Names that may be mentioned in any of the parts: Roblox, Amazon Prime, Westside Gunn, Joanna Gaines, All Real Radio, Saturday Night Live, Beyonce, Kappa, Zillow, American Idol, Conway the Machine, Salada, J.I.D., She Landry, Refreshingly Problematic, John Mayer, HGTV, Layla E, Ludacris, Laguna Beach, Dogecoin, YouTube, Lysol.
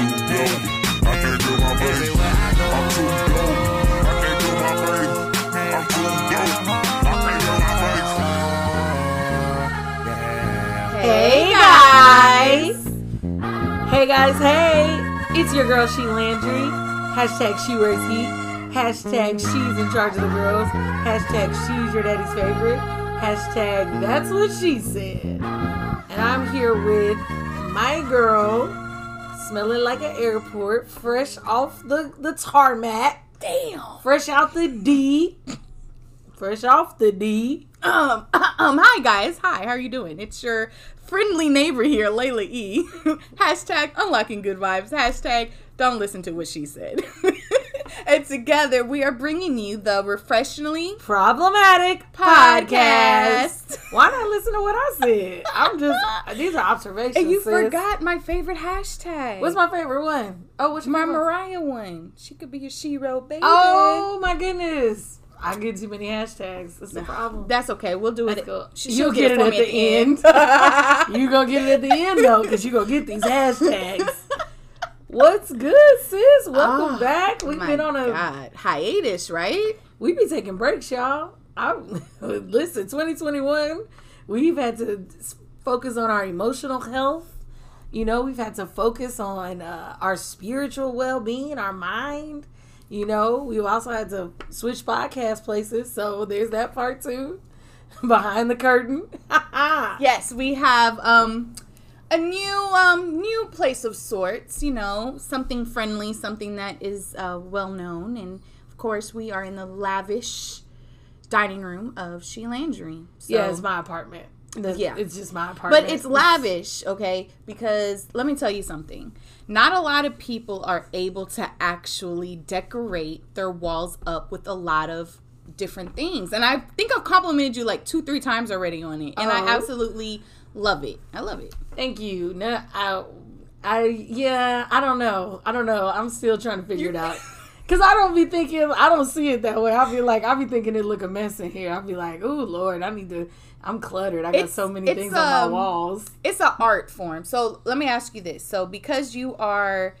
too dumb. I can't do my baby. I'm too dumb. I can't do my baby. I'm too dumb. I can't do my baby. Hey guys. Hey guys, hey. It's your girl, She Landry. Hashtag She Wears Heat. Hashtag she's in charge of the girls. Hashtag she's your daddy's favorite. Hashtag that's what she said. And I'm here with my girl, smelling like an airport, fresh off the tarmac. Damn. Fresh out the D. Fresh off the D. Hi guys. Hi, how are you doing? It's your friendly neighbor here, Layla E. Hashtag unlocking good vibes. Hashtag don't listen to what she said. And together, we are bringing you the Refreshingly Problematic Podcast. Why not listen to what I said? I'm just, these are observations, and you sis. Forgot my favorite hashtag. What's my favorite one? Oh, what's my Mariah one? She could be your she-ro baby. Oh, my goodness. I get too many hashtags. It's a problem. That's okay. We'll do it. You'll get it at the end. You're going to get it at the end, though, because you're going to get these hashtags. What's good, sis? Welcome back. We've been on a hiatus, right? We be taking breaks, y'all. Listen, 2021, we've had to focus on our emotional health. You know, we've had to focus on our spiritual well-being, our mind. You know, we've also had to switch podcast places, so there's that part, too. Behind the curtain. Yes, we have... a new place of sorts, you know, something friendly, something that is well known, and of course we are in the lavish dining room of She Landry. So, yeah, it's my apartment. It's just my apartment. But it's lavish, okay? Because let me tell you something. Not a lot of people are able to actually decorate their walls up with a lot of different things, and I think I've complimented you like 2-3 times already on it, and I absolutely love it. I love it. Thank you. No, I don't know. I'm still trying to figure it out. Because I don't be thinking, I don't see it that way. I be thinking it look a mess in here. I'll be like, oh, Lord, I'm cluttered. I got so many things on my walls. It's an art form. So let me ask you this. So because you are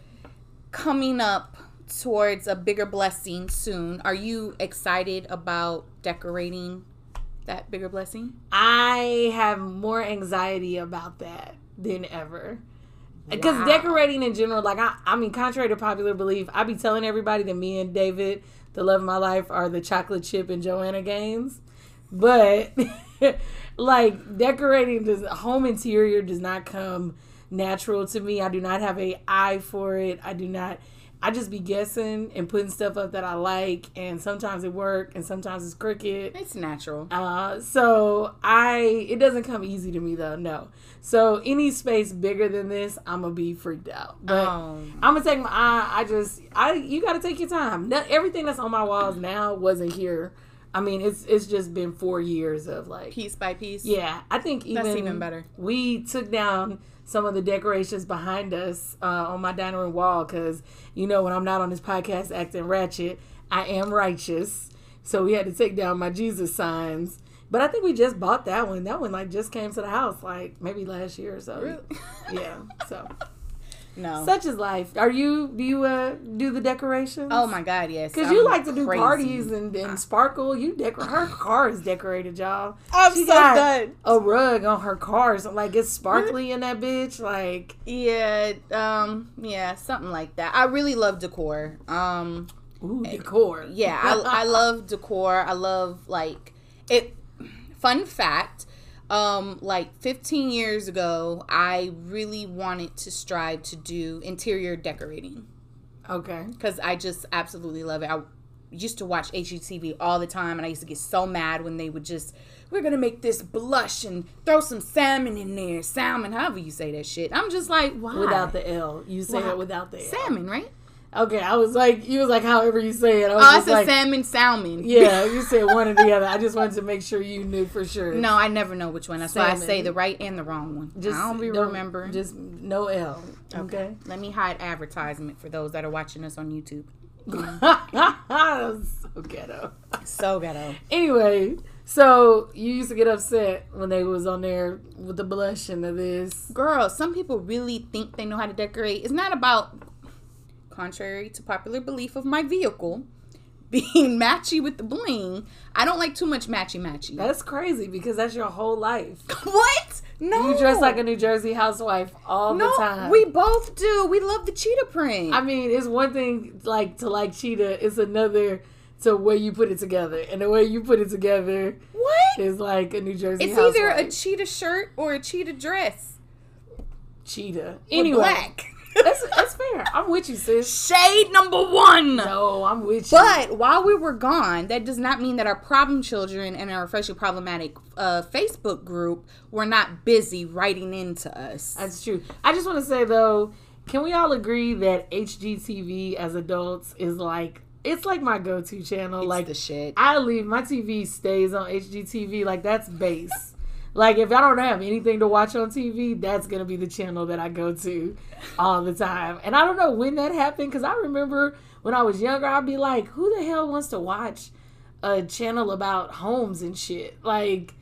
coming up towards a bigger blessing soon, are you excited about decorating that bigger blessing? I have more anxiety about that than ever. Because decorating in general, like, I mean, contrary to popular belief, I be telling everybody that me and David, the love of my life, are the chocolate chip and Joanna Gaines. But, like, decorating, home interior does not come natural to me. I do not have an eye for it. I just be guessing and putting stuff up that I like, and sometimes it work, and sometimes it's crooked. It's natural. So it doesn't come easy to me, though, no. So any space bigger than this, I'm going to be freaked out. But I'm going to take my eye. You got to take your time. Everything that's on my walls now wasn't here. I mean, it's just been 4 years of, like... Piece by piece? Yeah. I think that's even better. We took down some of the decorations behind us on my dining room wall because, you know, when I'm not on this podcast acting ratchet, I am righteous. So we had to take down my Jesus signs. But I think we just bought that one. That one, like, just came to the house, like, maybe last year or so. Really? Yeah. So... No. Such is life. Do you do the decorations? Oh my God, yes. Because you like to do parties and sparkle. You decorate. Her car is decorated, y'all. I'm so done. A rug on her car, so like it's sparkly in that bitch. Like yeah, something like that. I really love decor. Ooh, decor. Yeah, I love decor. I love like it. Fun fact. Like 15 years ago, I really wanted to strive to do interior decorating. Okay. Because I just absolutely love it. I used to watch HGTV all the time, and I used to get so mad when they would just, we're going to make this blush and throw some salmon in there. Salmon, however you say that shit. I'm just like, why? Without the L. You say it without the L. Salmon, right? Okay, I was like, you was like, however you say it. I said like, salmon. Yeah, you said one or the other. I just wanted to make sure you knew for sure. No, I never know which one. That's why I say the right and the wrong one. I don't remember. Just no L. Okay. Let me hide advertisement for those that are watching us on YouTube. That was so ghetto. So ghetto. Anyway, so you used to get upset when they was on there with the blush and the this. Girl, some people really think they know how to decorate. It's not about... contrary to popular belief of my vehicle being matchy with the bling, I don't like too much matchy-matchy. That's crazy because that's your whole life. What? No. You dress like a New Jersey housewife all the time. No, we both do. We love the cheetah print. I mean, it's one thing like to like cheetah. It's another to where you put it together. And the way you put it together is like a New Jersey housewife. It's either a cheetah shirt or a cheetah dress. Cheetah. Anyway. With black. That's fair. I'm with you, sis. Shade number one. No, I'm with you. But while we were gone, that does not mean that our problem children and our Refreshingly Problematic Facebook group were not busy writing in to us. That's true. I just want to say, though, can we all agree that HGTV as adults is like, it's like my go-to channel. It's like the shit. I leave, my TV stays on HGTV. Like, that's base. Like, if I don't have anything to watch on TV, that's going to be the channel that I go to all the time. And I don't know when that happened, because I remember when I was younger, I'd be like, who the hell wants to watch a channel about homes and shit? Like,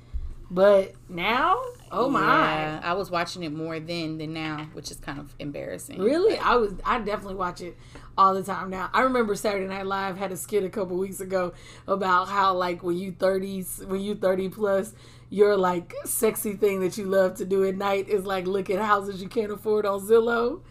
but now, oh yeah, my. I was watching it more then than now, which is kind of embarrassing. Really? But I definitely watch it all the time now. I remember Saturday Night Live had a skit a couple weeks ago about how, like, when you 30 plus... your, like, sexy thing that you love to do at night is, like, look at houses you can't afford on Zillow.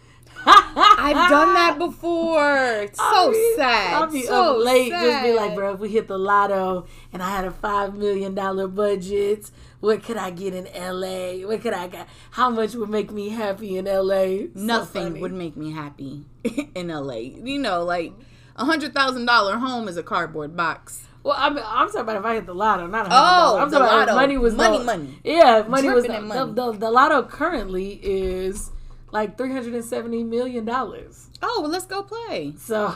I've done that before. It's so sad. I'll be so up late, sad. Just be like, bro, if we hit the lotto and I had a $5 million budget, what could I get in L.A.? What could I get? How much would make me happy in L.A.? Nothing would make me happy in L.A. You know, like, a $100,000 home is a cardboard box. Well, I'm talking about if I hit the lotto, not $100. Oh, I'm talking about if money was money. Yeah, if money was money. The lotto currently is like $370 million. Oh, well, let's go play. So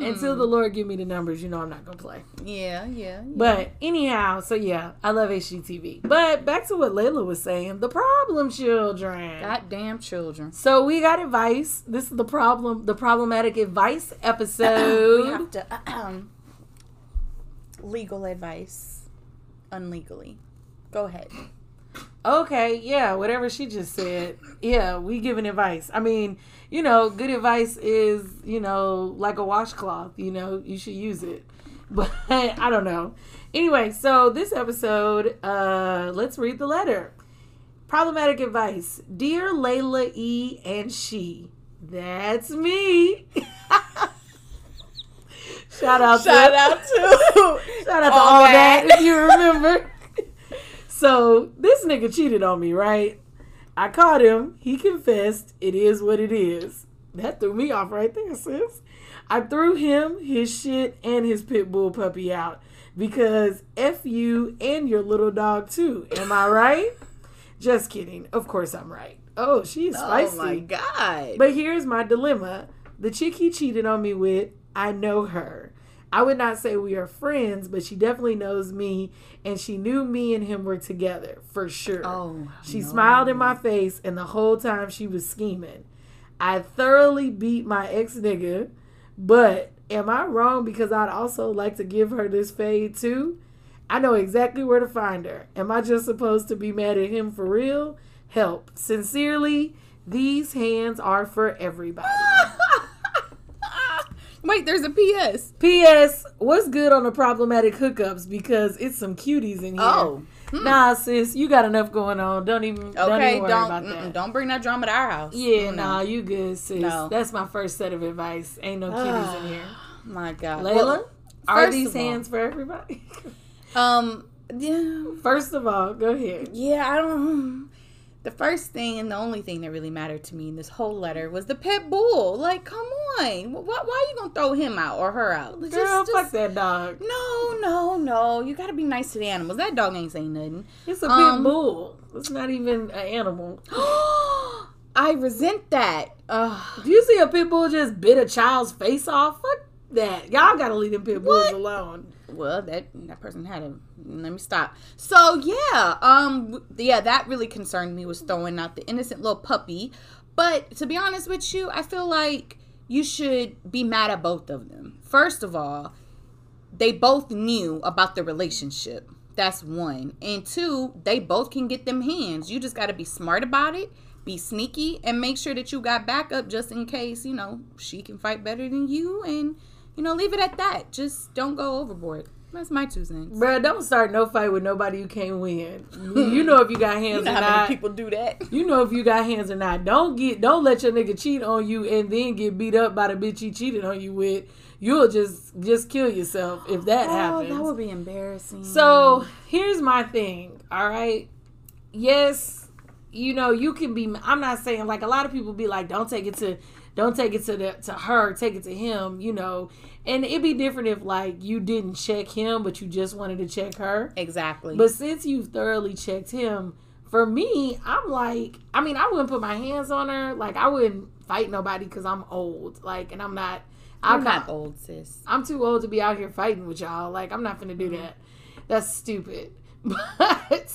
until the Lord give me the numbers, you know I'm not going to play. Yeah. But anyhow, so yeah, I love HGTV. But back to what Layla was saying, the problem children. Goddamn children. So we got advice. This is the problematic advice episode. We have to... legal advice unlegally. Go ahead. Okay, yeah, whatever she just said. Yeah, we giving advice. I mean, you know, good advice is, you know, like a washcloth, you know, you should use it. But I don't know. Anyway, so this episode, let's read the letter. Problematic advice. Dear Layla E and she. That's me. Shout out to all that, if you remember. So, this nigga cheated on me, right? I caught him. He confessed. It is what it is. That threw me off right there, sis. I threw him, his shit, and his pit bull puppy out. Because F you and your little dog, too. Am I right? Just kidding. Of course I'm right. Oh, she's spicy. Oh, my God. But here's my dilemma. The chick he cheated on me with, I know her. I would not say we are friends, but she definitely knows me, and she knew me and him were together, for sure. Oh, she smiled in my face, and the whole time she was scheming. I thoroughly beat my ex-nigga, but am I wrong because I'd also like to give her this fade, too? I know exactly where to find her. Am I just supposed to be mad at him for real? Help. Sincerely, these hands are for everybody. Wait, there's a P.S. P.S. What's good on the problematic hookups? Because it's some cuties in here. Oh. Nah, sis, you got enough going on. Don't even worry about that. Don't bring that drama to our house. Yeah, nah, you good, sis. No. That's my first set of advice. Ain't no cuties in here. My God. Layla, well, are these hands for everybody? Yeah. First of all, go ahead. Yeah, I don't... The first thing and the only thing that really mattered to me in this whole letter was the pit bull. Like, come on. Why are you going to throw him out or her out? Girl, fuck that dog. No. You got to be nice to the animals. That dog ain't saying nothing. It's a pit bull. It's not even an animal. I resent that. Do you see a pit bull just bit a child's face off? Fuck that. Y'all got to leave them pit bulls alone. Well, that person had him. Let me stop. So, yeah, that really concerned me was throwing out the innocent little puppy. But to be honest with you, I feel like you should be mad at both of them. First of all, they both knew about the relationship. That's one. And two, they both can get them hands. You just got to be smart about it. Be sneaky and make sure that you got backup just in case, you know, she can fight better than you. And, you know, leave it at that. Just don't go overboard. That's my 2 cents. Bruh, don't start no fight with nobody you can't win. You know if you got hands or not. How many people do that? You know if you got hands or not. Don't let your nigga cheat on you and then get beat up by the bitch he cheated on you with. You'll just kill yourself if that happens. That would be embarrassing. So here's my thing, all right? Yes, you know, you can be, I'm not saying, like, a lot of people be like, Don't take it to her, take it to him, you know. And it'd be different if, like, you didn't check him, but you just wanted to check her. Exactly. But since you thoroughly checked him, for me, I'm like, I mean, I wouldn't put my hands on her. Like, I wouldn't fight nobody because I'm old. Like, and I'm not old, sis. I'm too old to be out here fighting with y'all. Like, I'm not finna do that. That's stupid. But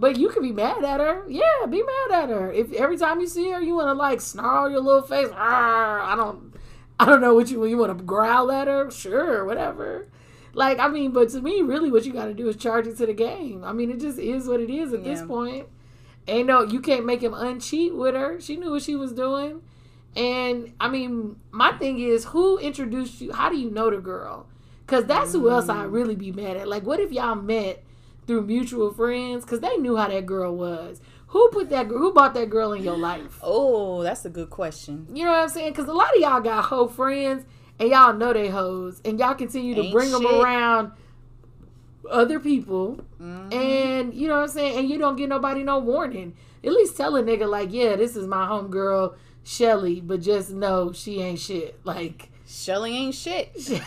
but you can be mad at her. Yeah, be mad at her. If every time you see her, you want to, like, snarl your little face. I don't know what you want to growl at her. Sure, whatever. Like, I mean, but to me, really what you got to do is charge it to the game. I mean, it just is what it is at this point. And no, you can't make him uncheat with her. She knew what she was doing. And, I mean, my thing is, who introduced you? How do you know the girl? Because that's who else I'd really be mad at. Like, what if y'all met through mutual friends, because they knew how that girl was. Who bought that girl in your life? Oh, that's a good question. You know what I'm saying? Because a lot of y'all got hoe friends, and y'all know they hoes, and y'all continue to bring them around other people, and you know what I'm saying? And you don't give nobody no warning. At least tell a nigga, like, yeah, this is my homegirl, Shelly, but just know she ain't shit. Like, Shelly ain't shit. Sally.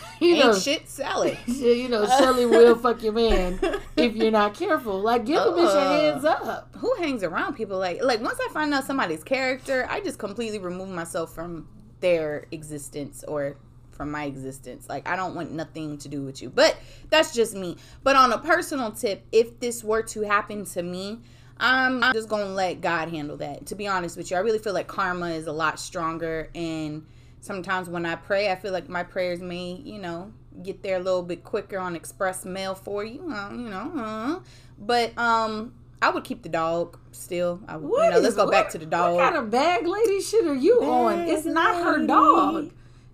You know, Shelly will fuck your man if you're not careful. Like, give a bitch your hands up. Who hangs around people like once I find out somebody's character, I just completely remove myself from their existence or from my existence. Like, I don't want nothing to do with you. But that's just me. But on a personal tip, if this were to happen to me, I'm just gonna let God handle that. To be honest with you, I really feel like karma is a lot stronger, and sometimes when I pray, I feel like my prayers may, you know, get there a little bit quicker on express mail for you, you know. But I would keep the dog still. I would, let's go back to the dog. What kind of bag lady shit are you on? It's not her dog.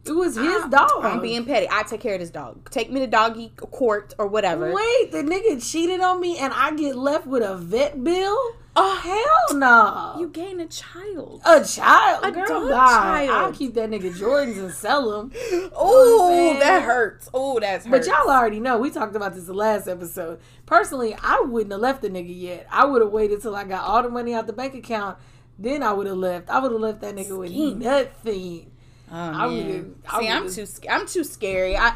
It was his dog. I'm being petty. I take care of this dog. Take me to doggy court or whatever. Wait, the nigga cheated on me and I get left with a vet bill? Oh, hell no. You gain a child. A child. I'll keep that nigga Jordans and sell him. Oh, that hurts. Oh, that's hurts. But y'all already know. We talked about this the last episode. Personally, I wouldn't have left the nigga yet. I would have waited till I got all the money out the bank account. Then I would have left. I would have left that nigga with nothing. Oh, I'm too scary. I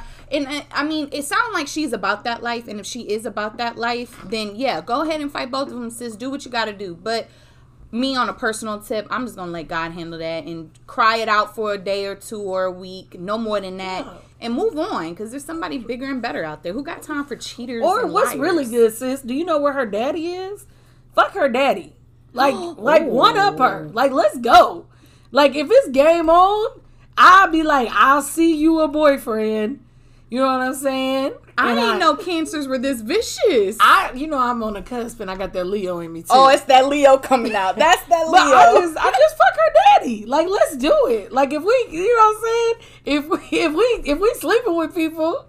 mean, it sounds like she's about that life, and if she is about that life, then yeah, go ahead and fight both of them, sis. Do what you gotta do. But me, on a personal tip, I'm just gonna let God handle that and cry it out for a day or two or a week, no more than that, and move on. Because there's somebody bigger and better out there. Who got time for cheaters? Or and what's liars? Really good, sis? Do you know where her daddy is? Fuck her daddy. Like one up her. Like, let's go. Like, if it's game on, I'll be like, I'll see you a boyfriend. You know what I'm saying? I didn't know cancers were this vicious. I'm on the cusp and I got that Leo in me too. Oh, it's that Leo coming out. That's that Leo. But I just fuck her daddy. Like, let's do it. Like, if we, you know what I'm saying? If we sleeping with people,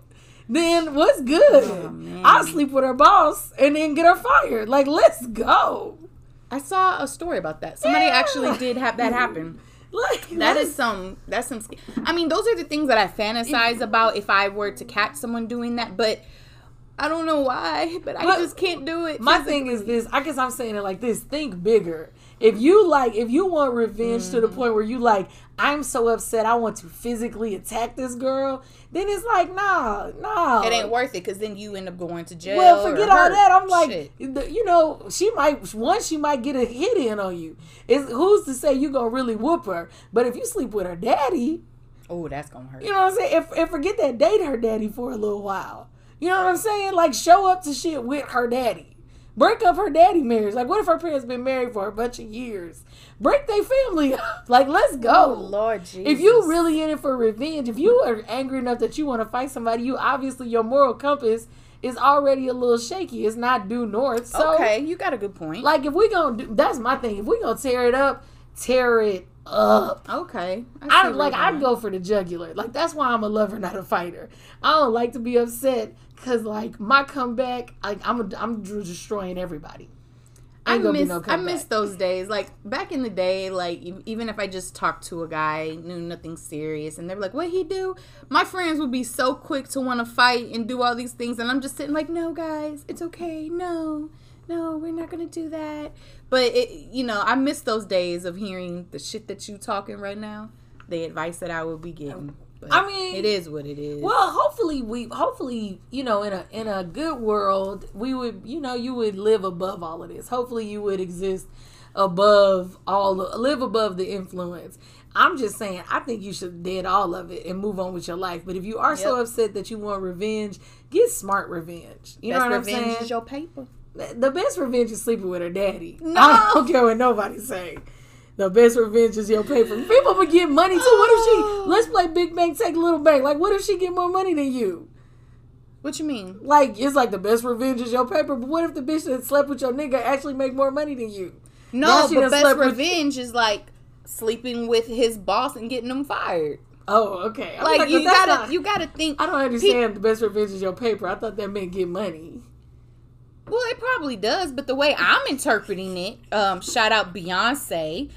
then what's good? Oh, I'll sleep with her boss and then get her fired. Like, let's go. I saw a story about that. Somebody actually did have that happen. Like, that's some. I mean, those are the things that I fantasize about if I were to catch someone doing that, but I don't know why, but I just can't do it. My thing is this, I guess I'm saying it like this, think bigger. If you want revenge to the point where you like, I'm so upset, I want to physically attack this girl, then it's like, nah. It ain't worth it, because then you end up going to jail. Well, forget all that. I'm like, you know, she might get a hit in on you. Who's to say you gonna really whoop her? But if you sleep with her daddy. Oh, that's gonna hurt. You know what I'm saying? And forget that, date her daddy for a little while. You know what I'm saying? Like, show up to shit with her daddy. Break up her daddy marriage. Like, what if her parents been married for a bunch of years? Break their family up. Like, let's go. Oh, Lord Jesus. If you really in it for revenge, if you are angry enough that you want to fight somebody, your moral compass is already a little shaky. It's not due north. So, okay, you got a good point. Like, if we're going to do, that's my thing. If we're going to tear it up, tear it up. Okay. I'd go for the jugular. Like, that's why I'm a lover, not a fighter. I don't like to be upset because, like, my comeback, like, I'm destroying everybody. I miss those days. Like, back in the day, like, even if I just talked to a guy, knew nothing serious, and they were like, what he do? My friends would be so quick to want to fight and do all these things, and I'm just sitting like, no, guys, it's okay. No, we're not going to do that. But, I miss those days of hearing the shit that you talking right now, the advice that I would be getting. But it is what it is. Well, hopefully, in a good world, we would, you would live above all of this. Hopefully you would exist live above the influence. I'm just saying, I think you should dead all of it and move on with your life. But if you are so upset that you want revenge, get smart revenge. You know what I'm saying? Best revenge is your paper. The best revenge is sleeping with her daddy. No. I don't care what nobody's saying. The best revenge is your paper. People would get money too. What if let's play big bank, take little bank. Like, what if she get more money than you? What you mean? Like, it's like the best revenge is your paper, but what if the bitch that slept with your nigga actually make more money than you? No, but best revenge is like sleeping with his boss and getting him fired. Oh, okay. Like you gotta think. I don't understand the best revenge is your paper. I thought that meant get money. Well, it probably does, but the way I'm interpreting it, shout out Beyonce,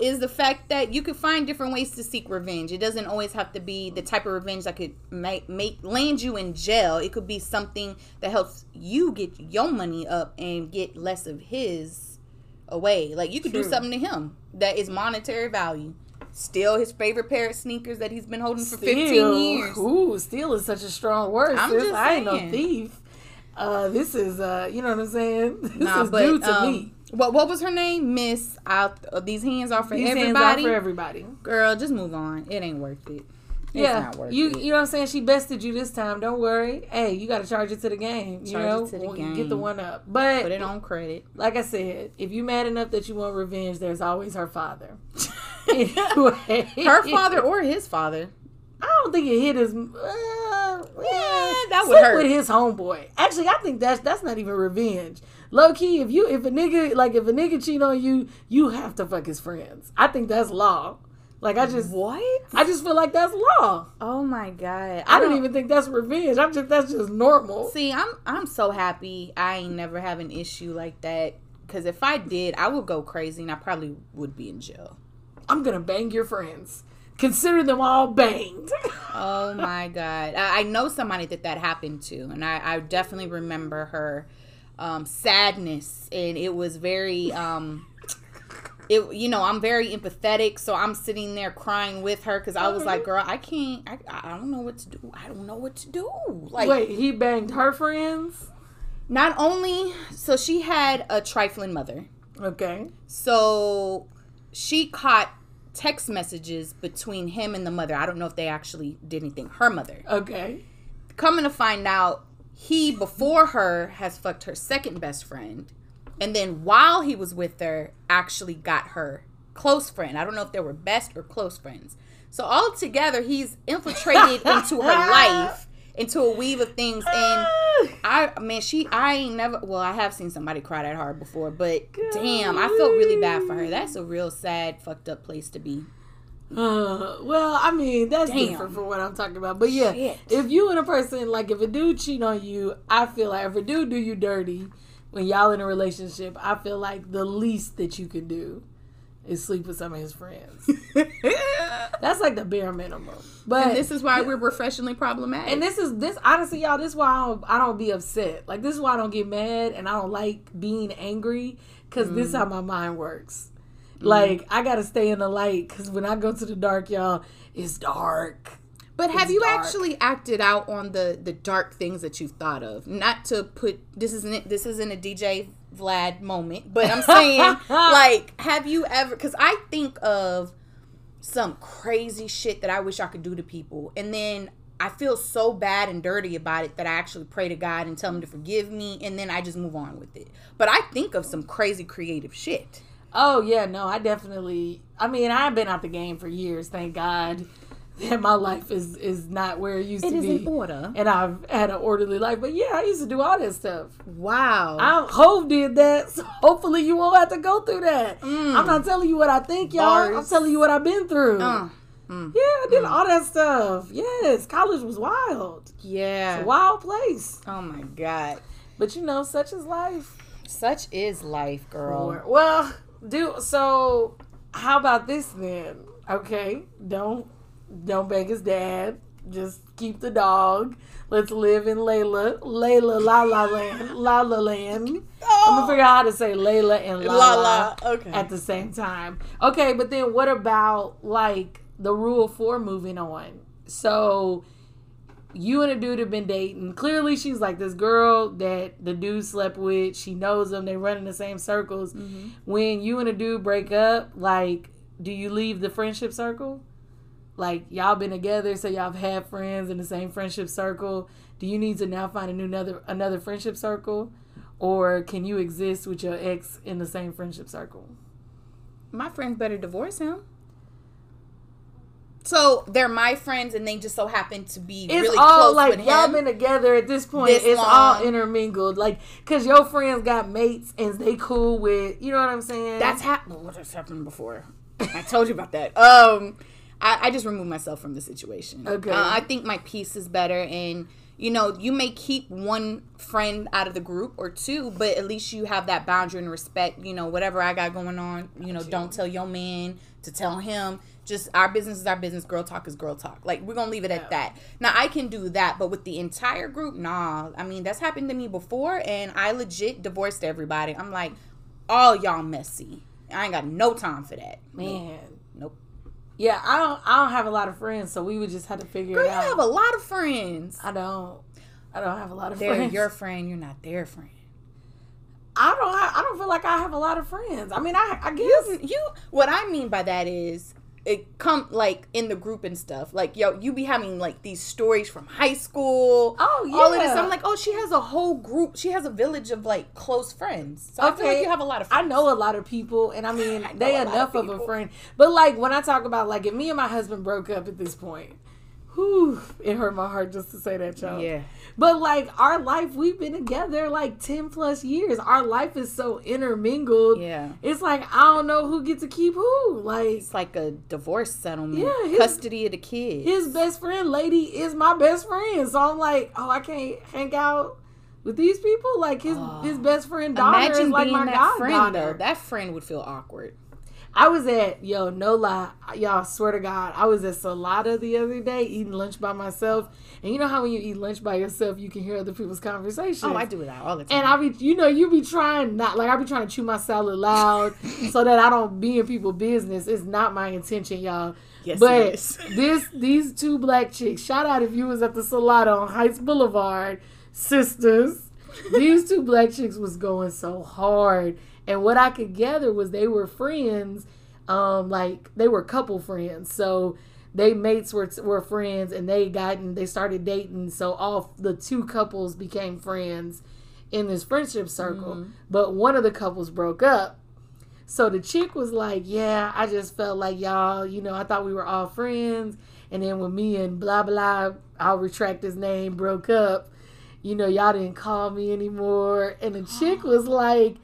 is the fact that you could find different ways to seek revenge. It doesn't always have to be the type of revenge that could land you in jail. It could be something that helps you get your money up and get less of his away. Like, you could do something to him that is monetary value. Steal his favorite pair of sneakers that he's been holding for 15 years. Ooh, steal is such a strong word. I ain't no thief. This is, you know what I'm saying? This is due to me. What was her name? Miss Out. These hands are for everybody. These hands are for everybody. Girl, just move on. It ain't worth it. It's not worth it. You know what I'm saying? She bested you this time. Don't worry. Hey, you got to charge it to the game. Charge it to the game. Get the one up. But put it on credit. Like I said, if you mad enough that you want revenge, there's always her father. Anyway. Her father or his father. I don't think it hit his... that would hurt. With his homeboy. Actually, I think that's not even revenge. Low key, if a nigga cheat on you, you have to fuck his friends. I think that's law. Like, I just feel like that's law. Oh my God. I don't even think that's revenge. That's just normal. See, I'm so happy I ain't never have an issue like that, cuz if I did, I would go crazy and I probably would be in jail. I'm going to bang your friends. Consider them all banged. Oh, my God. I know somebody that happened to, and I definitely remember her sadness, and it was very, I'm very empathetic, so I'm sitting there crying with her because I was like, girl, I don't know what to do. I don't know what to do. Like, wait, he banged her friends? Not only, so she had a trifling mother. Okay. So she caught text messages between him and the mother. I don't know if they actually did anything. Her mother. Okay. Coming to find out, he, before her, has fucked her second best friend. And then while he was with her, actually got her close friend. I don't know if they were best or close friends. So all together, he's infiltrated into her life, into a weave of things. And I have seen somebody cry that hard before, but damn, I felt really bad for her. That's a real sad, fucked up place to be. That's different from what I'm talking about. But yeah, shit. If you and a person, like if a dude cheat on you, I feel like if a dude do you dirty when y'all in a relationship, I feel like the least that you can do is sleep with some of his friends. That's like the bare minimum. But and this is why we're refreshingly problematic. And this is honestly, y'all, this is why I don't be upset. Like, this is why I don't get mad and I don't like being angry, because this is how my mind works. Like, I got to stay in the light, because when I go to the dark, y'all, it's dark. But have you actually acted out on the dark things that you've thought of? Not to put this isn't a DJ Vlad moment, but I'm saying, like, have you ever? Because I think of some crazy shit that I wish I could do to people, and then I feel so bad and dirty about it that I actually pray to God and tell him to forgive me, and then I just move on with it. But I think of some crazy creative shit. Oh yeah, no, I definitely. I mean, I've been out the game for years, thank God. that my life is not where it used to be. It is in order. And I've had an orderly life. But yeah, I used to do all that stuff. Wow. Hov did that. So hopefully you won't have to go through that. Mm. I'm not telling you what I think, y'all. Bars. I'm telling you what I've been through. Yeah, I did all that stuff. Yes, college was wild. Yeah. It's a wild place. Oh, my God. But, you know, such is life. Such is life, girl. Well, so how about this then? Okay, don't beg his dad. Just keep the dog. Let's live in Layla, La La Land, La La Land. Oh. I'm gonna figure out how to say Layla and La La okay. at the same time. Okay, but then what about like the rule for moving on? So you and a dude have been dating. Clearly, she's like this girl that the dude slept with. She knows them. They run in the same circles. Mm-hmm. When you and a dude break up, like, do you leave the friendship circle? Like, y'all been together, so y'all have had friends in the same friendship circle. Do you need to now find a new another friendship circle? Or can you exist with your ex in the same friendship circle? My friends better divorce him. So they're my friends and they just so happen to be really close like, with him. It's all like y'all been together at this point. It's all intermingled. Like, because your friends got mates and they cool with, you know what I'm saying? That's happened before. I told you about that. I just removed myself from the situation. Okay. I think my peace is better. And, you know, you may keep one friend out of the group or two, but at least you have that boundary and respect. You know, whatever I got going on, you know, don't tell your man to tell him. Just our business is our business. Girl talk is girl talk. Like, we're going to leave it at that. Now, I can do that, but with the entire group, nah. I mean, that's happened to me before, and I legit divorced everybody. I'm like, all y'all messy. I ain't got no time for that. Man. Nope. Yeah, I don't have a lot of friends, so we would just have to figure it out. You have a lot of friends. I don't have a lot of friends. They're your friend. You're not their friend. I don't feel like I have a lot of friends. I mean, I guess. You what I mean by that is, it come like in the group and stuff. Like, yo, you be having like these stories from high school. Oh yeah, all of this. I'm like, oh, she has a whole group. She has a village of like close friends. So okay. I feel like you have a lot of friends. I know a lot of people, and I mean, they enough of a friend. But like when I talk about like if me and my husband broke up at this point, whew, it hurt my heart just to say that, y'all. Yeah. But like our life, we've been together like 10+ years. Our life is so intermingled. Yeah. It's like I don't know who gets to keep who. Like it's like a divorce settlement. Yeah. Custody of the kids. His best friend lady is my best friend. So I'm like, oh, I can't hang out with these people. Like his best friend daughter is like my goddaughter. That friend would feel awkward. I was at, no lie, y'all, swear to God, I was at Salada the other day eating lunch by myself. And you know how when you eat lunch by yourself, you can hear other people's conversations. Oh, I do that all the time. And I be trying to chew my salad loud so that I don't be in people's business. It's not my intention, y'all. Yes, but it is. These two black chicks, shout out if you was at the Salada on Heights Boulevard, sisters. These two black chicks was going so hard. And what I could gather was they were friends, like they were couple friends. So they mates were friends, and they started dating. So all the two couples became friends in this friendship circle. Mm-hmm. But one of the couples broke up. So the chick was like, "Yeah, I just felt like y'all, I thought we were all friends, and then when me and blah blah, I'll retract his name, broke up. Y'all didn't call me anymore." And the chick was like,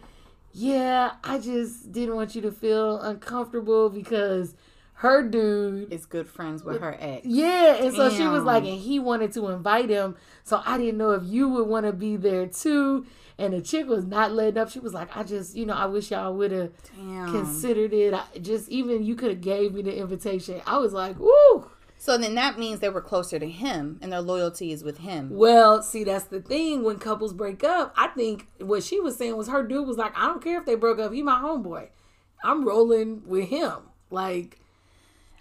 "Yeah, I just didn't want you to feel uncomfortable because her dude is good friends with her ex." Yeah, and so she was like, and he wanted to invite him, so I didn't know if you would want to be there too. And the chick was not letting up. She was like, "I just, I wish y'all would have considered it. You could have gave me the invitation." I was like, "Woo." So then that means they were closer to him and their loyalty is with him. Well, see, that's the thing. When couples break up, I think what she was saying was her dude was like, "I don't care if they broke up. He my homeboy. I'm rolling with him. Like,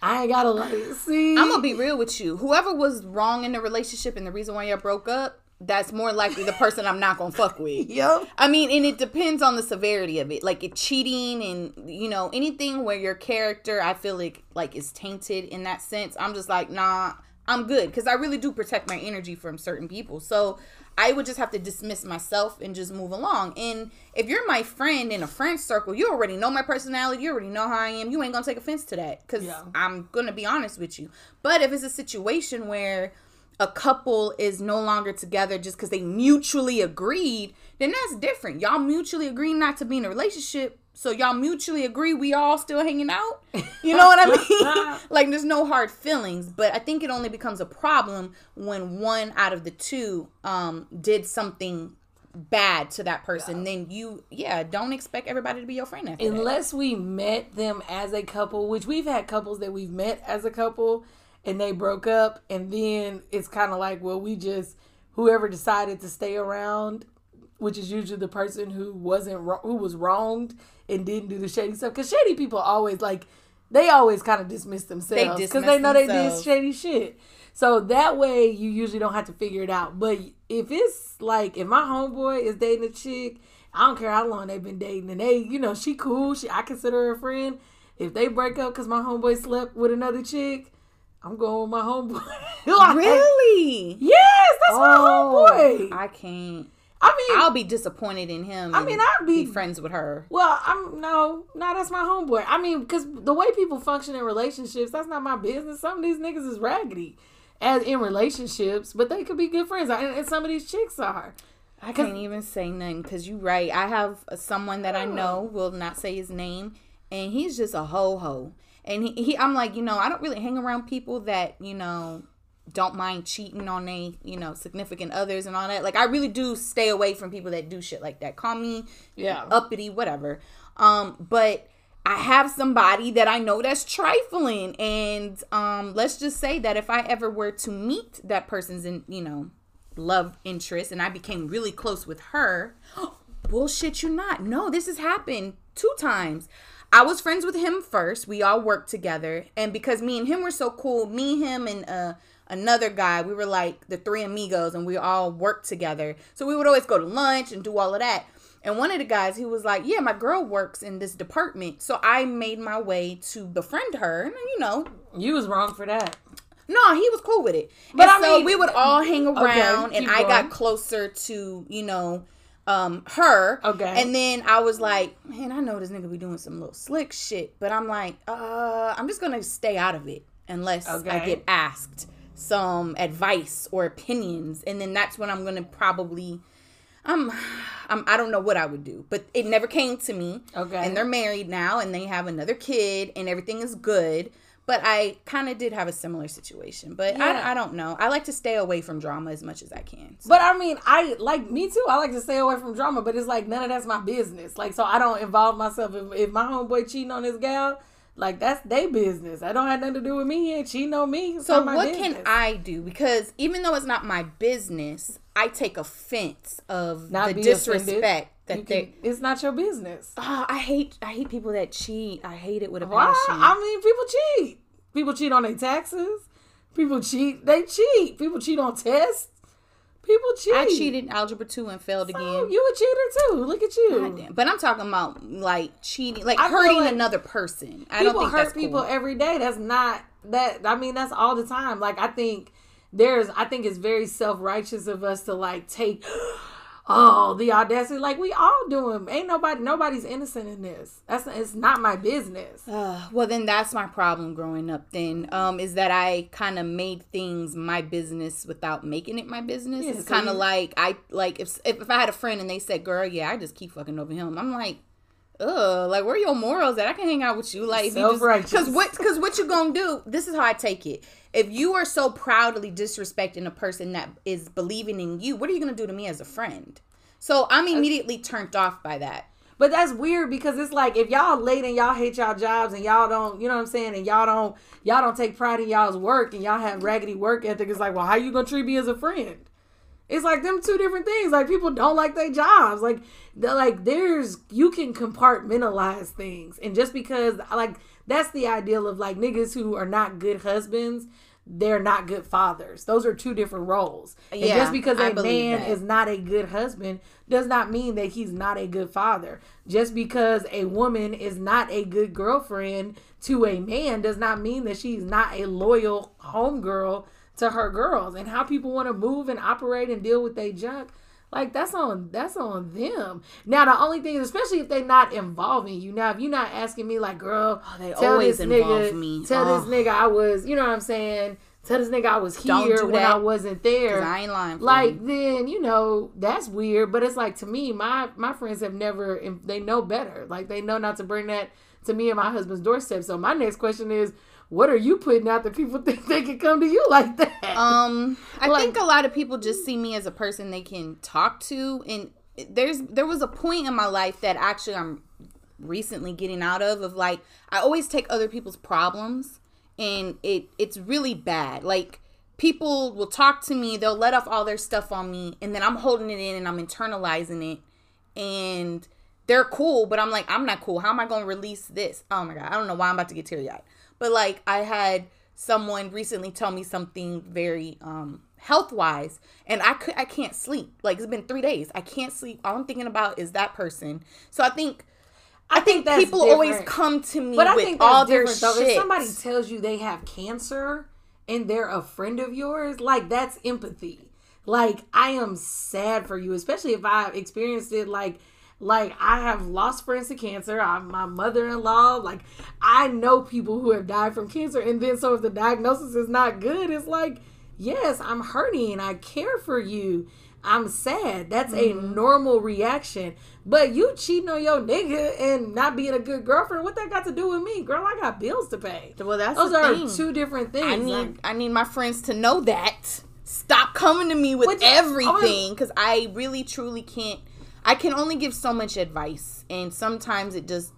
I ain't got to see." I'm going to be real with you. Whoever was wrong in the relationship and the reason why y'all broke up, that's more likely the person I'm not going to fuck with. Yep. I mean, and it depends on the severity of it. Like, cheating and, anything where your character, I feel like is tainted in that sense. I'm just like, nah, I'm good. Because I really do protect my energy from certain people. So I would just have to dismiss myself and just move along. And if you're my friend in a friend circle, you already know my personality. You already know how I am. You ain't going to take offense to that because I'm going to be honest with you. But if it's a situation where a couple is no longer together just because they mutually agreed, then that's different. Y'all mutually agree not to be in a relationship. So y'all mutually agree we all still hanging out. You know what I mean? Like, there's no hard feelings. But I think it only becomes a problem when one out of the two did something bad to that person. Yeah. Then you, don't expect everybody to be your friend after unless that. We met them as a couple, which we've had couples that we've met as a couple and they broke up. And then it's kind of like, well, we just, whoever decided to stay around, which is usually the person who was wronged and didn't do the shady stuff. Because shady people always, like, they always kind of dismiss themselves because they know they did shady shit. So that way you usually don't have to figure it out. But if it's like, if my homeboy is dating a chick, I don't care how long they've been dating, and they, you know, she cool, I consider her a friend. If they break up because my homeboy slept with another chick, I'm going with my homeboy. Like, really? Yes, that's my homeboy. I can't. I mean, I'll be disappointed in him. I mean, I'd be friends with her. Well, no, that's my homeboy. I mean, because the way people function in relationships, that's not my business. Some of these niggas is raggedy as in relationships, but they could be good friends. And some of these chicks are. I can't even say nothing because you're right. I have someone that I know, will not say his name, and he's just a ho-ho. And I'm like, you know, I don't really hang around people that, you know, don't mind cheating on their, you know, significant others and all that. Like, I really do stay away from people that do shit like that. Call me uppity, whatever. But I have somebody that I know that's trifling. And let's just say that if I ever were to meet that person's, you know, love interest and I became really close with her, bullshit you not. No, this has happened 2 times. I was friends with him first. We all worked together. And because me and him were so cool, me, him, and another guy, we were like the 3 amigos, and we all worked together. So we would always go to lunch and do all of that. And one of the guys, he was like, yeah, my girl works in this department. So I made my way to befriend her. And, you know. You was wrong for that. No, he was cool with it. But and so we would all hang around, and I got closer to, you know, her. Okay. And then I was like, man, I know this nigga be doing some little slick shit, but I'm like, I'm just going to stay out of it unless I get asked some advice or opinions. And then that's when I'm going to probably, I don't know what I would do, but it never came to me. Okay. And they're married now and they have another kid and everything is good. But I kind of did have a similar situation. But I don't know. I like to stay away from drama as much as I can. So. But, I mean, me too. I like to stay away from drama. But it's like none of that's my business. Like, so I don't involve myself. If my homeboy cheating on this gal, like, that's their business. I don't have nothing to do with me. He ain't cheating on me. It's so not my business. Can I do? Because even though it's not my business, I take offense of the disrespect. Offended. It's not your business. Oh, I hate people that cheat. I hate it with a passion. I mean, people cheat. People cheat on their taxes. People cheat. They cheat. People cheat on tests. People cheat. I cheated in Algebra 2 and failed again. You a cheater too. Look at you. God damn. But I'm talking about like cheating, like hurting another person. I don't think that's cool. People hurt people every day. That's not that. I mean, that's all the time. Like I think it's very self-righteous of us to like take. Oh, the audacity. Like, we all do them. Ain't nobody's innocent in this. It's not my business. Well, then that's my problem growing up then, is that I kind of made things my business without making it my business. Yeah, it's kind of like, I like if I had a friend and they said, girl, yeah, I just keep fucking over him. I'm like, like, where are your morals at? I can hang out with you. Like, because what you gonna do? This is how I take it. If you are so proudly disrespecting a person that is believing in you, what are you gonna do to me as a friend? So I'm immediately turned off by that. But that's weird because it's like if y'all late and y'all hate y'all jobs and y'all don't, you know what I'm saying, and y'all don't take pride in y'all's work and y'all have raggedy work ethic. It's like, well, how you gonna treat me as a friend? It's like them two different things. Like, people don't like their jobs. Like, you can compartmentalize things. And just because, like, that's the ideal of, like, niggas who are not good husbands, they're not good fathers. Those are 2 different roles. And just because a man is not a good husband does not mean that he's not a good father. Just because a woman is not a good girlfriend to a man does not mean that she's not a loyal homegirl to her girls and how people want to move and operate and deal with their junk. Like, that's on them. Now, the only thing is, especially if they're not involving you. Now, if you're not asking me, like, girl, they always involve me. Tell this nigga I was, you know what I'm saying? Tell this nigga I was here when I wasn't there. 'Cause I ain't lying. Like, then, you know, that's weird. But it's like, to me, my friends have never, they know better. Like, they know not to bring that to me and my husband's doorstep. So my next question is, what are you putting out that people think they can come to you like that? I think a lot of people just see me as a person they can talk to. And there was a point in my life that actually I'm recently getting out of like, I always take other people's problems and it's really bad. Like, people will talk to me, they'll let off all their stuff on me, and then I'm holding it in and I'm internalizing it, and they're cool, but I'm like, I'm not cool. How am I going to release this? Oh my God, I don't know why I'm about to get teary-eyed. But, like, I had someone recently tell me something very health-wise, and I can't sleep. Like, it's been 3 days. I can't sleep. All I'm thinking about is that person. So, I think that's people different. Always come to me but with all their shit. Though. If somebody tells you they have cancer and they're a friend of yours, like, that's empathy. Like, I am sad for you, especially if I've experienced it, like, I have lost friends to cancer. My mother-in-law, like, I know people who have died from cancer. And then, so if the diagnosis is not good, it's like, yes, I'm hurting. I care for you. I'm sad. That's a normal reaction. But you cheating on your nigga and not being a good girlfriend, what that got to do with me? Girl, I got bills to pay. Well, that's Those are thing. Two different things. I need my friends to know that. Stop coming to me with everything, because I really, truly can't. I can only give so much advice, and sometimes it does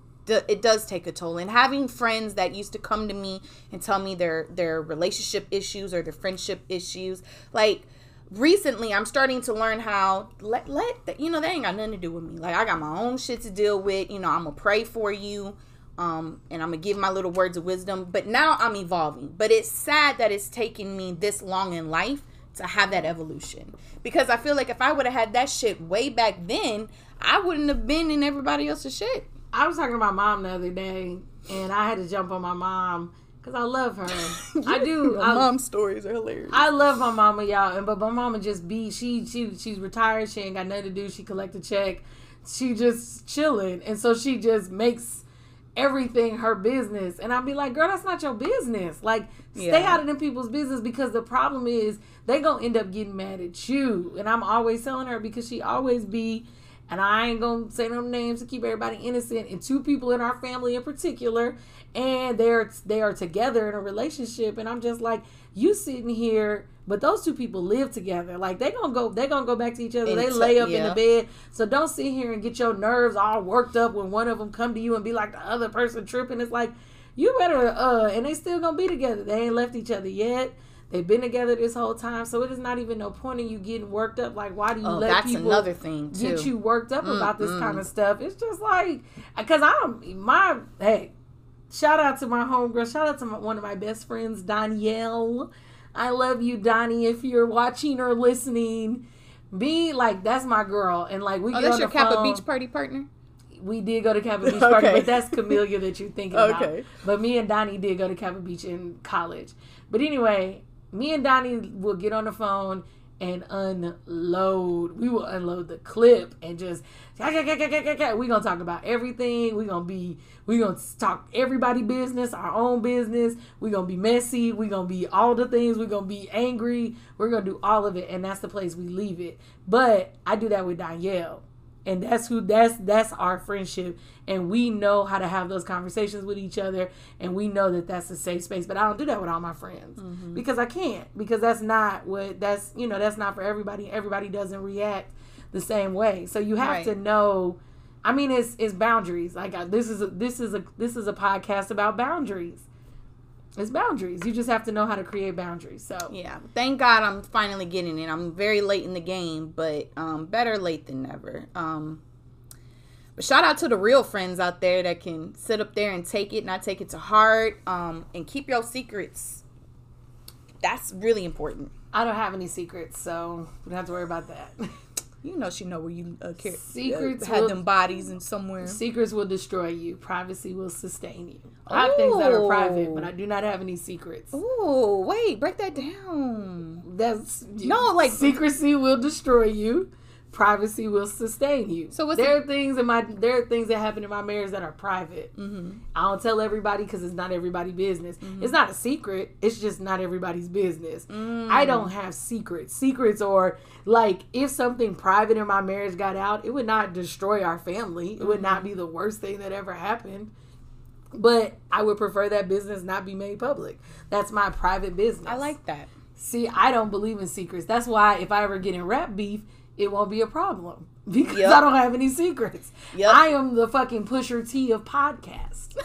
take a toll. And having friends that used to come to me and tell me their relationship issues or their friendship issues, like, recently I'm starting to learn how that ain't got nothing to do with me. Like, I got my own shit to deal with. You know, I'm gonna pray for you, and I'm gonna give my little words of wisdom. But now I'm evolving. But it's sad that it's taken me this long in life to have that evolution, because I feel like if I would have had that shit way back then, I wouldn't have been in everybody else's shit. I was talking to my mom the other day, and I had to jump on my mom because I love her. I do. My mom stories are hilarious. I love my mama, y'all, but my mama just be she's retired. She ain't got nothing to do. She collect a check. She just chilling, and so she just makes everything her business. And I'd be like, girl, that's not your business. Like, stay out of them people's business, because the problem is they gonna end up getting mad at you. And I'm always telling her, because she always be, and I ain't gonna say no names to keep everybody innocent, and two people in our family in particular, and they are together in a relationship, and I'm just like, you sitting here, but those two people live together. Like, they gonna go back to each other. They lay up in the bed. So don't sit here and get your nerves all worked up when one of them come to you and be like the other person tripping. It's like, you better, and they still gonna be together. They ain't left each other yet. They've been together this whole time. So it is not even no point in you getting worked up. Like, why do you let that's people another thing too. Get you worked up about this kind of stuff? It's just like, because shout out to my homegirl. Shout out to one of my best friends, Danielle. I love you, Donnie, if you're watching or listening. Be like, that's my girl. And like, we get that's on your Kappa Beach Party partner? We did go to Kappa Beach Party, but that's Camellia that you're thinking about. But me and Donnie did go to Kappa Beach in college. But anyway, me and Donnie will get on the phone and unload. We will unload the clip and just we're gonna talk about everything. We're gonna talk everybody business, our own business. We're gonna be messy. We're gonna be all the things. We're gonna be angry. We're gonna do all of it, and that's the place we leave it. But I do that with Danielle, and that's our friendship, and we know how to have those conversations with each other, and we know that that's a safe space. But I don't do that with all my friends because I can't, because that's not for everybody. Everybody doesn't react the same way, so you have to know. I mean, it's boundaries. Like, this is a podcast about boundaries. It's boundaries. You just have to know how to create boundaries. So yeah, thank God I'm finally getting it. I'm very late in the game, but better late than never. But shout out to the real friends out there that can sit up there and take it, not take it to heart, and keep your secrets. That's really important. I don't have any secrets, so we don't have to worry about that. You know, she know where you had them bodies and somewhere. Secrets will destroy you. Privacy will sustain you. I have things that are private, but I do not have any secrets. Ooh, wait, break that down. That's no, like secrecy will destroy you. Privacy will sustain you. So there are things that happen in my marriage that are private. Mm-hmm. I don't tell everybody because it's not everybody's business. Mm-hmm. It's not a secret. It's just not everybody's business. Mm. I don't have secrets. Secrets are like if something private in my marriage got out, it would not destroy our family. It would not be the worst thing that ever happened. But I would prefer that business not be made public. That's my private business. I like that. See, I don't believe in secrets. That's why if I ever get in rap beef, it won't be a problem because I don't have any secrets. Yep. I am the fucking Pusher T of podcasts.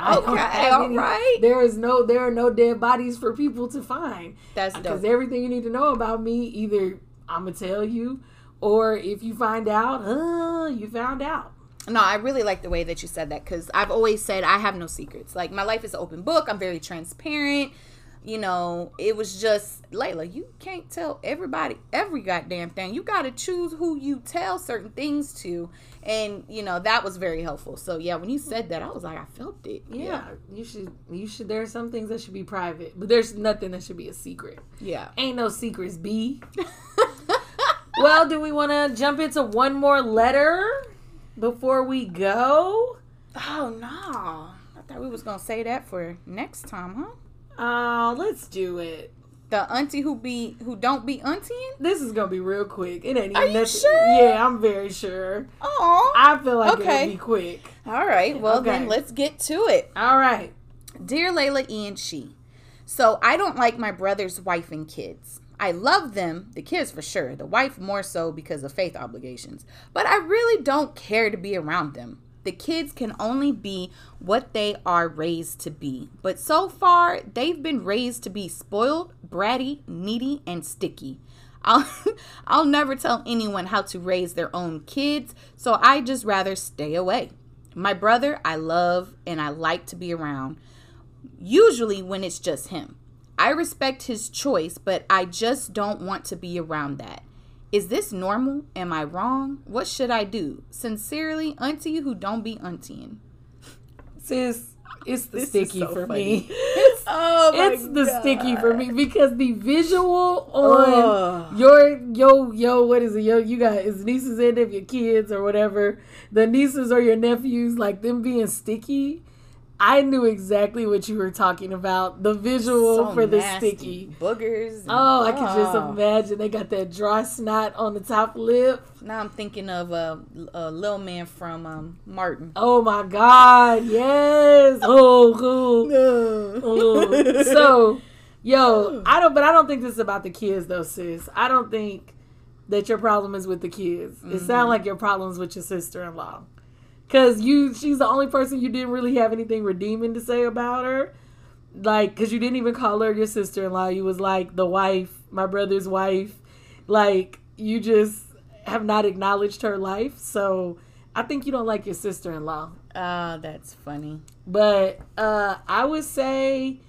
Okay, all right. There are no dead bodies for people to find. That's dope. Because everything you need to know about me, either I'm gonna tell you, or if you find out, you found out. No, I really like the way that you said that because I've always said I have no secrets. Like my life is an open book. I'm very transparent. You know, it was just, Layla, you can't tell everybody every goddamn thing. You got to choose who you tell certain things to. And, you know, that was very helpful. So, yeah, when you said that, I was like, I felt it. Yeah. You should. There are some things that should be private, but there's nothing that should be a secret. Yeah. Ain't no secrets, B. Well, do we want to jump into one more letter before we go? Oh, no. I thought we was going to say that for next time, huh? Oh, let's do it. The auntie who don't be auntieing? This is going to be real quick. It ain't even nothing. Are you sure? Yeah, I'm very sure. Oh. I feel like it'll be quick. All right. Well, then let's get to it. All right. Dear Layla E and She. So, I don't like my brother's wife and kids. I love them, the kids for sure, the wife more so because of faith obligations. But I really don't care to be around them. The kids can only be what they are raised to be. But so far, they've been raised to be spoiled, bratty, needy, and sticky. I'll never tell anyone how to raise their own kids, so I just rather stay away. My brother, I love and I like to be around, usually when it's just him. I respect his choice, but I just don't want to be around that. Is this normal? Am I wrong? What should I do? Sincerely, auntie who don't be auntieing. Sis, it's the sticky for me. It's the sticky for me because the visual on you got his nieces and if your kids or whatever, the nieces or your nephews, like them being sticky. I knew exactly what you were talking about. The visual so for the nasty. Sticky. Boogers. And I could just imagine. They got that dry snot on the top lip. Now I'm thinking of a little man from Martin. Oh, my God. Yes. Oh, cool. No. Oh. So, I don't think this is about the kids, though, sis. I don't think that your problem is with the kids. Mm-hmm. It sounds like your problem is with your sister-in-law. Because she's the only person you didn't really have anything redeeming to say about her. Like, because you didn't even call her your sister-in-law. You was like the wife, my brother's wife. Like, you just have not acknowledged her life. So, I think you don't like your sister-in-law. Oh, that's funny. But I would say,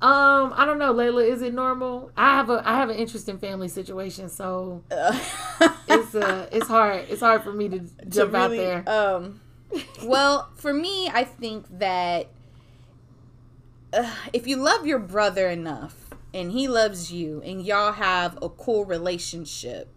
I don't know, Layla, is it normal? I have an interesting family situation, so it's hard. It's hard for me to jump really, out there. Well, for me, I think that if you love your brother enough and he loves you and y'all have a cool relationship,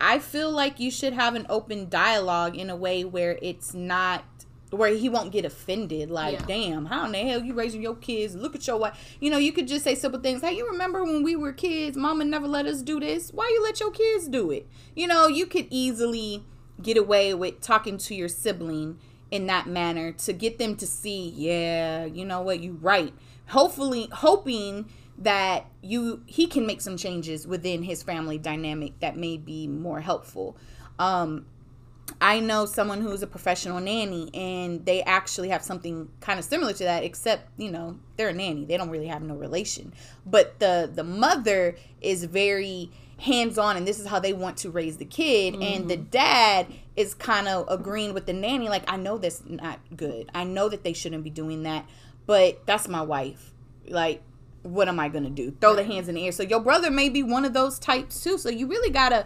I feel like you should have an open dialogue in a way where it's not, where he won't get offended. Like, damn, how in the hell you raising your kids? Look at your wife. You know, you could just say simple things. Hey, you remember when we were kids, mama never let us do this. Why you let your kids do it? You know, you could easily get away with talking to your sibling in that manner to get them to see, yeah, you know what, you right. Hoping that he can make some changes within his family dynamic that may be more helpful. I know someone who's a professional nanny, and they actually have something kind of similar to that, except, you know, they're a nanny. They don't really have no relation. But the mother is very hands-on, and this is how they want to raise the kid. Mm-hmm. And the dad is kind of agreeing with the nanny, like, I know that's not good. I know that they shouldn't be doing that, but that's my wife. Like, what am I going to do? Throw the hands in the air. So your brother may be one of those types, too. So you really got to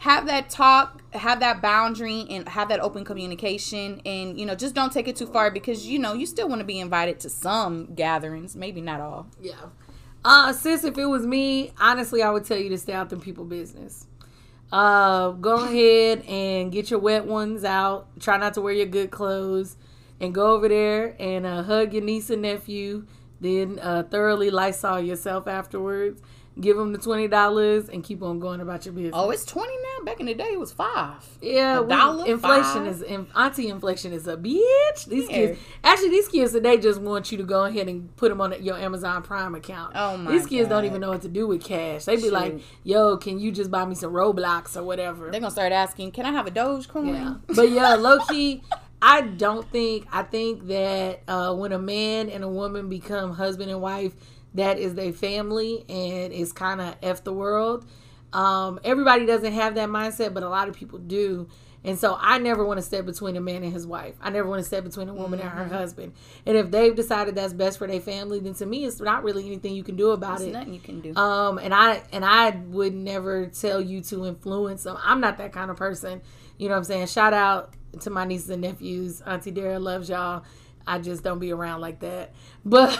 have that talk, have that boundary, and have that open communication. And, you know, just don't take it too far because, you know, you still want to be invited to some gatherings. Maybe not all. Yeah. Sis, if it was me, honestly, I would tell you to stay out them people's business. Go ahead and get your wet ones out. Try not to wear your good clothes. And go over there and hug your niece and nephew. Then thoroughly Lysol yourself afterwards. Give them the $20 and keep on going about your business. Oh, it's 20 now. Back in the day, it was $5. Yeah, Auntie inflation is a bitch. These kids today just want you to go ahead and put them on your Amazon Prime account. Oh my! These kids don't even know what to do with cash. They be like, "Yo, can you just buy me some Roblox or whatever?" They're gonna start asking, "Can I have a Dogecoin?" Yeah. But yeah, low key. I think that when a man and a woman become husband and wife, that is their family, and it's kind of F the world. Everybody doesn't have that mindset, but a lot of people do. And so I never want to step between a man and his wife. I never want to step between a woman and her husband. And if they've decided that's best for their family, then to me, it's not really anything you can do about it. There's nothing you can do. And I would never tell you to influence them. I'm not that kind of person. You know what I'm saying? Shout out to my nieces and nephews. Auntie Dara loves y'all. I just don't be around like that. But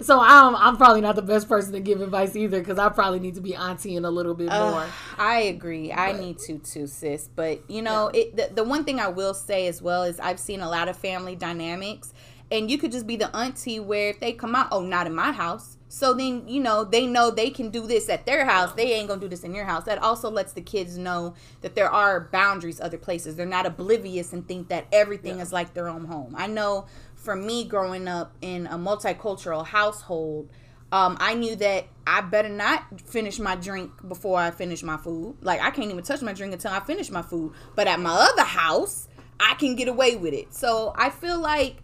so I'm probably not the best person to give advice either because I probably need to be auntieing a little bit more. I agree. I need to too, sis. But, you know, the one thing I will say as well is I've seen a lot of family dynamics. And you could just be the auntie where if they come out, oh, not in my house. So then, you know they can do this at their house. They ain't going to do this in your house. That also lets the kids know that there are boundaries other places. They're not oblivious and think that everything is like their own home. I know for me growing up in a multicultural household, I knew that I better not finish my drink before I finish my food. Like, I can't even touch my drink until I finish my food. But at my other house, I can get away with it. So I feel like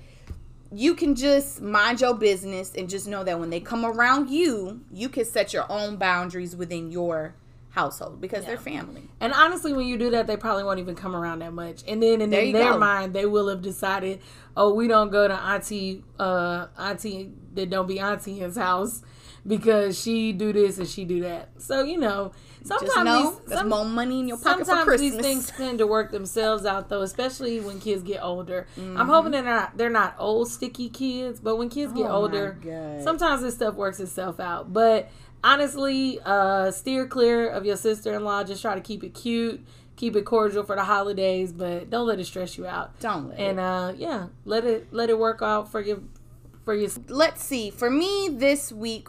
you can just mind your business and just know that when they come around you, you can set your own boundaries within your household because they're family. And honestly, when you do that, they probably won't even come around that much. And then in their mind, they will have decided, oh, we don't go to auntie that don't be auntie's house because she do this and she do that. So, you know, sometimes there's more money in your pocket for Christmas. These things tend to work themselves out, though, especially when kids get older. Mm-hmm. I'm hoping they're not old, sticky kids, but when kids get older, sometimes this stuff works itself out. But honestly, steer clear of your sister-in-law. Just try to keep it cute, keep it cordial for the holidays, but don't let it stress you out. Don't let it. Let it work out for you. Let's see. For me this week,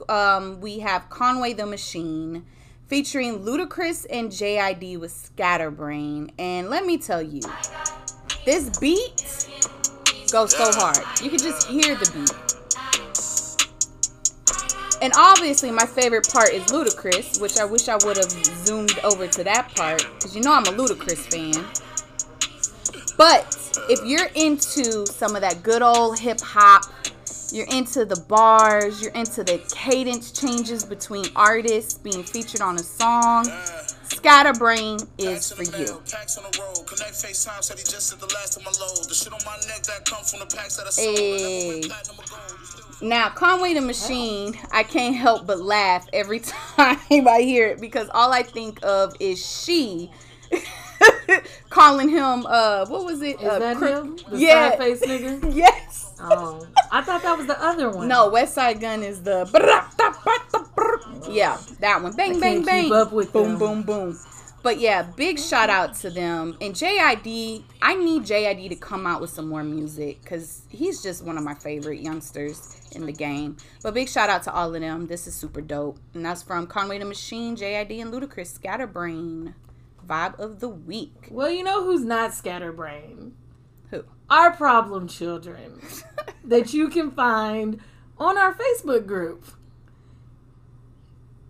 we have Conway the Machine featuring Ludacris and J.I.D. with Scatterbrain. And let me tell you, this beat goes so hard. You can just hear the beat. And obviously my favorite part is Ludacris, which I wish I would have zoomed over to that part because you know I'm a Ludacris fan. But if you're into some of that good old hip hop, you're into the bars, you're into the cadence changes between artists being featured on a song, Scatterbrain is for you. Hey. Now, Conway the Machine, I can't help but laugh every time I hear it because all I think of is she calling him, what was it? Is that him? The side-faced nigga? Yes. Oh, I thought that was the other one. No, Westside Gunn is the... Yeah, that one. Bang, bang, bang. Keep up with boom, boom, boom. But yeah, big shout out to them. And J.I.D., I need J.I.D. to come out with some more music because he's just one of my favorite youngsters in the game. But big shout out to all of them. This is super dope. And that's from Conway the Machine, J.I.D. and Ludacris, Scatterbrain. Vibe of the week. Well, you know who's not Scatterbrain? Who? Our problem children that you can find on our Facebook group,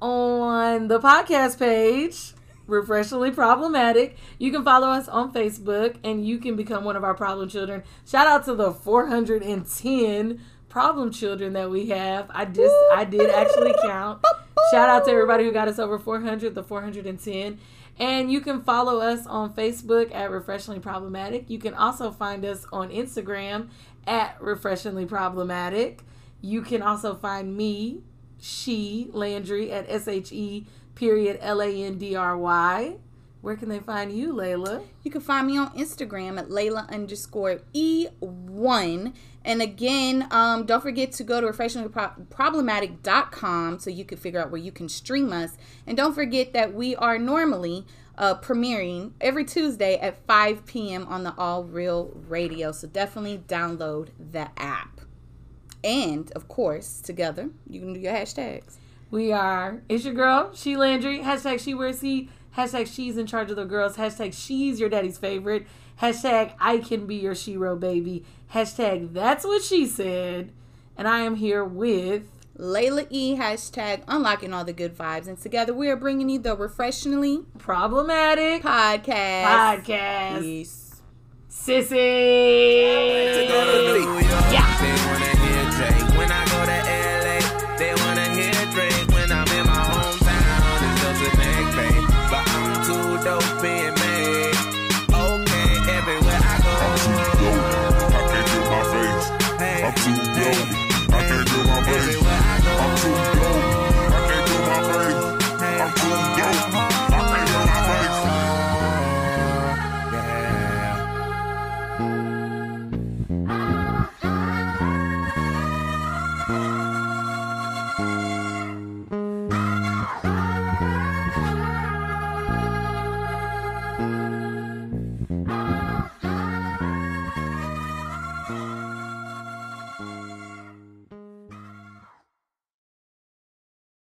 on the podcast page, Refreshingly Problematic. You can follow us on Facebook and you can become one of our problem children. Shout out to the 410 problem children that we have. I did actually count. Shout out to everybody who got us over 400, the 410. And you can follow us on Facebook at Refreshingly Problematic. You can also find us on Instagram at Refreshingly Problematic. You can also find me, She Landry, at SHE_LANDRY. Where can they find you, Layla? You can find me on Instagram at Layla_E1. And again, don't forget to go to refreshinglyproblematic.com so you can figure out where you can stream us. And don't forget that we are normally premiering every Tuesday at 5 p.m. on the All Real Radio. So definitely download the app. And, of course, together, you can do your hashtags. We are. It's your girl, She Landry. # She Wears Heat. # She's in charge of the girls. # She's your daddy's favorite. # I can be your shero baby. # That's what she said. And I am here with Layla E. # Unlocking all the good vibes. And together we are bringing you the Refreshingly Problematic Podcast. Peace. Sissy. They wanna hear Jay. When I go to LA, they wanna hear Drake. When I'm in my hometown, it's just a neck pain. But I'm too dope being made. Okay, everywhere I go. I'm too dope. I can't do my face. I'm too dope. I can't do my face. I'm too dope. I can't do my face. I'm too dope. I can't do my face. Yeah.